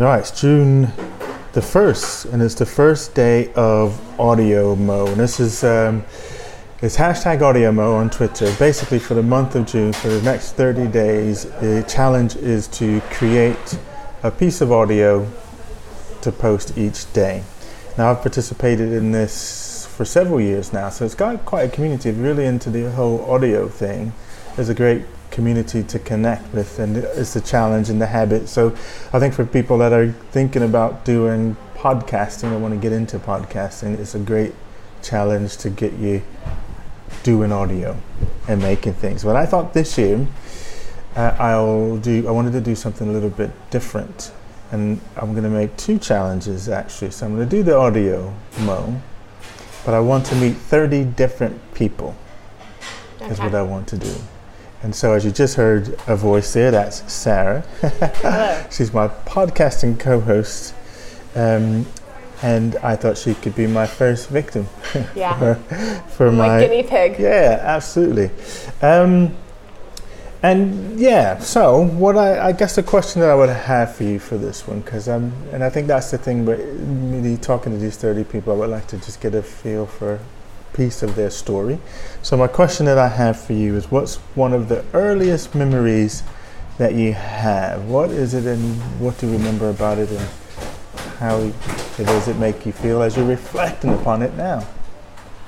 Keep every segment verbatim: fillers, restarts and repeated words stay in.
All right, it's June the first, and it's the first day of Audio Mo. And this is um, it's hashtag Audio Mo on Twitter. Basically, for the month of June, for the next thirty days, the challenge is to create a piece of audio to post each day. Now, I've participated in this for several years now, so it's got quite a community. Really into the whole audio thing. There's a great community to connect with, and it's the challenge and the habit. So I think for people that are thinking about doing podcasting or want to get into podcasting, it's a great challenge to get you doing audio and making things. But I thought this year uh, I'll do I wanted to do something a little bit different, and I'm going to make two challenges actually. So I'm going to do the Audio Mo, but I want to meet thirty different people. Okay. Is what I want to do. And so, as you just heard a voice there, that's Sarah. Hello. She's my podcasting co-host, um, and I thought she could be my first victim. Yeah. for, for my, my guinea pig. Yeah, absolutely. Um, and yeah, so what I, I guess the question that I would have for you for this one, because I'm, and I think that's the thing. But really talking to these thirty people, I would like to just get a feel for piece of their story. So my question that I have for you is, what's one of the earliest memories that you have? What is it, and what do you remember about it, and how does it make you feel as you're reflecting upon it now?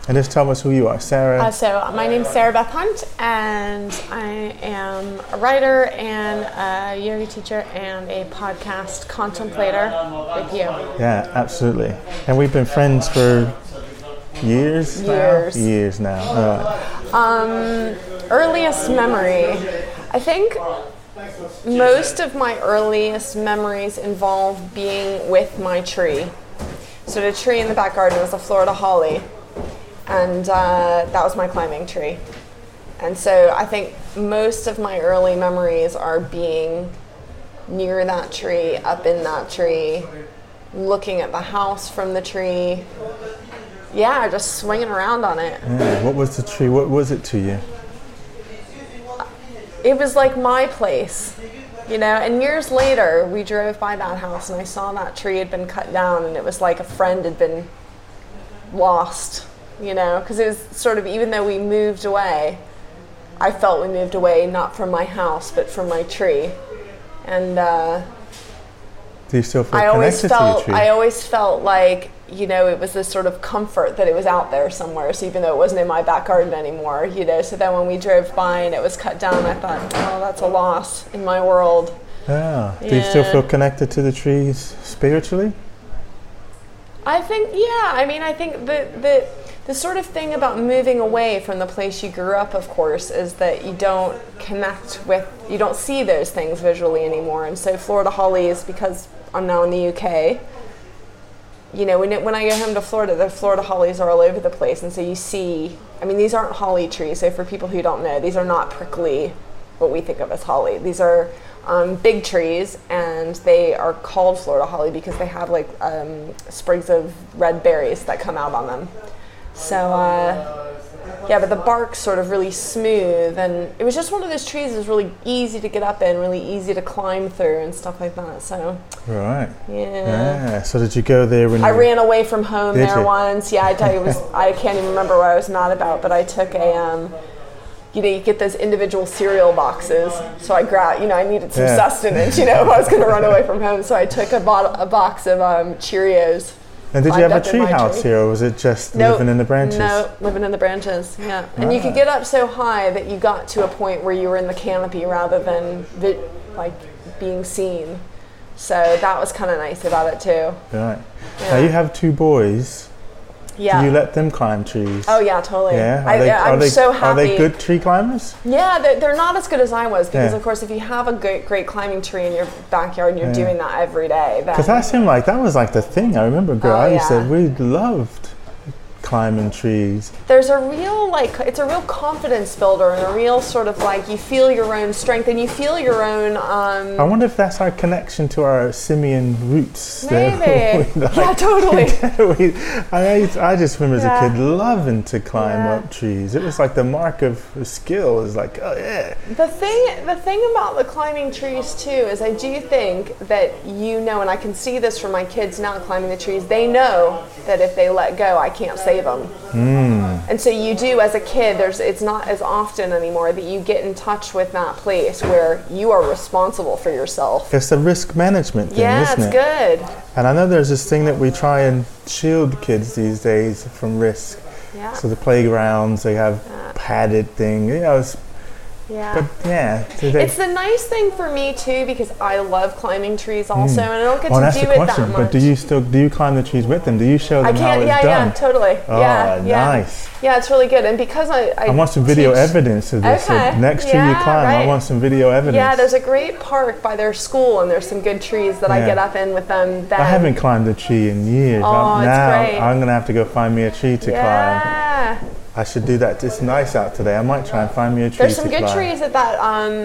And just tell us who you are, Sarah. Uh, so my name's Sarah Beth Hunt, and I am a writer and a yoga teacher and a podcast contemplator with you. Yeah, absolutely. And we've been friends for Years, years now. Years now. Uh. Um, earliest memory. I think most of my earliest memories involve being with my tree. So the tree in the back garden was a Florida holly, and uh, that was my climbing tree. And so I think most of my early memories are being near that tree, up in that tree, looking at the house from the tree. Yeah, just swinging around on it. Yeah. What was the tree? What was it to you? It was like my place, you know. And years later, we drove by that house, and I saw that tree had been cut down, and it was like a friend had been lost, you know. Because it was sort of, even though we moved away, I felt we moved away not from my house, but from my tree. And uh, do you still feel I always felt, to your tree? I always felt like, you know, it was this sort of comfort that it was out there somewhere. So even though it wasn't in my back garden anymore, you know, so then when we drove by and it was cut down, I thought, oh, that's a loss in my world. Yeah. Yeah. Do you still feel connected to the trees spiritually? I think, yeah. I mean, I think the, the, the sort of thing about moving away from the place you grew up, of course, is that you don't connect with, you don't see those things visually anymore. And so Florida holly is, because I'm now in the U K, you know, when it, when I go home to Florida, the Florida hollies are all over the place. And so you see, I mean, these aren't holly trees. So for people who don't know, these are not prickly, what we think of as holly. These are um, big trees, and they are called Florida holly because they have like um, sprigs of red berries that come out on them. So, uh, yeah, but the bark's sort of really smooth. And it was just one of those trees that was really easy to get up in, really easy to climb through and stuff like that. So, right. Yeah. yeah. So did you go there when I you ran away from home there you? once. Yeah, I tell you, it was, I can't even remember what I was mad about, but I took a, um, you know, you get those individual cereal boxes. So I grabbed, you know, I needed some yeah. sustenance, you know, if I was going to run away from home. So I took a, bottle, a box of um, Cheerios. And did you have a tree house here, or was it just nope, living in the branches? No, living in the branches, yeah. And ah. you could get up so high that you got to a point where you were in the canopy rather than, vi- like, being seen. So that was kind of nice about it, too. Right. Yeah. Now, you have two boys. Yeah. Do you let them climb trees? Oh, yeah, totally. Yeah? Are I, they, yeah I'm are they, so happy. Are they good tree climbers? Yeah, they're, they're not as good as I was because, yeah. of course, if you have a great, great climbing tree in your backyard and you're yeah. doing that every day. Because that seemed like that was like the thing. I remember, girl, oh, I used yeah. to, we loved climbing trees. There's a real, like, it's a real confidence builder and a real sort of, like, you feel your own strength and you feel your own... Um, I wonder if that's our connection to our simian roots. Maybe. Like, yeah, totally. we, I, I just remember yeah. as a kid loving to climb yeah. up trees. It was like the mark of skill is like, oh, yeah. The thing, the thing about the climbing trees, too, is I do think that, you know, and I can see this from my kids now climbing the trees, they know that if they let go, I can't save them. Mm. And so you do, as a kid, there's it's not as often anymore that you get in touch with that place where you are responsible for yourself. It's a risk management thing, yeah, isn't it? Yeah, it's good. And I know there's this thing that we try and shield kids these days from risk. Yeah. So the playgrounds, they have yeah. padded thing, you know, it's Yeah. But yeah, today. It's the nice thing for me too because I love climbing trees also, mm. and I don't get well, to that's do the question, it that much. But do you still do you climb the trees with them? Do you show them I can't, how yeah, it's yeah, done? Yeah, totally. Oh, yeah, yeah, nice. Yeah, it's really good, and because I I, I want some video teach. evidence of this. Okay. So next yeah, tree you climb, right. I want some video evidence. Yeah, there's a great park by their school, and there's some good trees that yeah. I get up in with them. That I haven't climbed a tree in years. Oh, I'm, it's now great. I'm gonna have to go find me a tree to yeah. climb. I should do that. It's nice out today. I might try and find me a tree. There's some to good climb. trees at that um,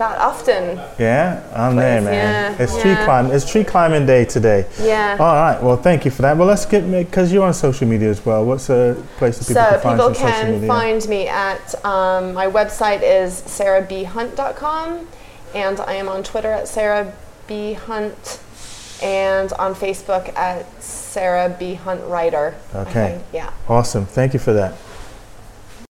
that Upton. Yeah, I'm place. there, man. Yeah. It's yeah. tree climb. It's tree climbing day today. Yeah. All right. Well, thank you for that. Well, let's get because you're on social media as well. What's a place that people so can find you? So people can social media? find me at um, my website is sarah b hunt dot com, and I am on Twitter at sarah b hunt. And on Facebook at Sarah B Hunt Writer. Okay. Yeah. Awesome. Thank you for that.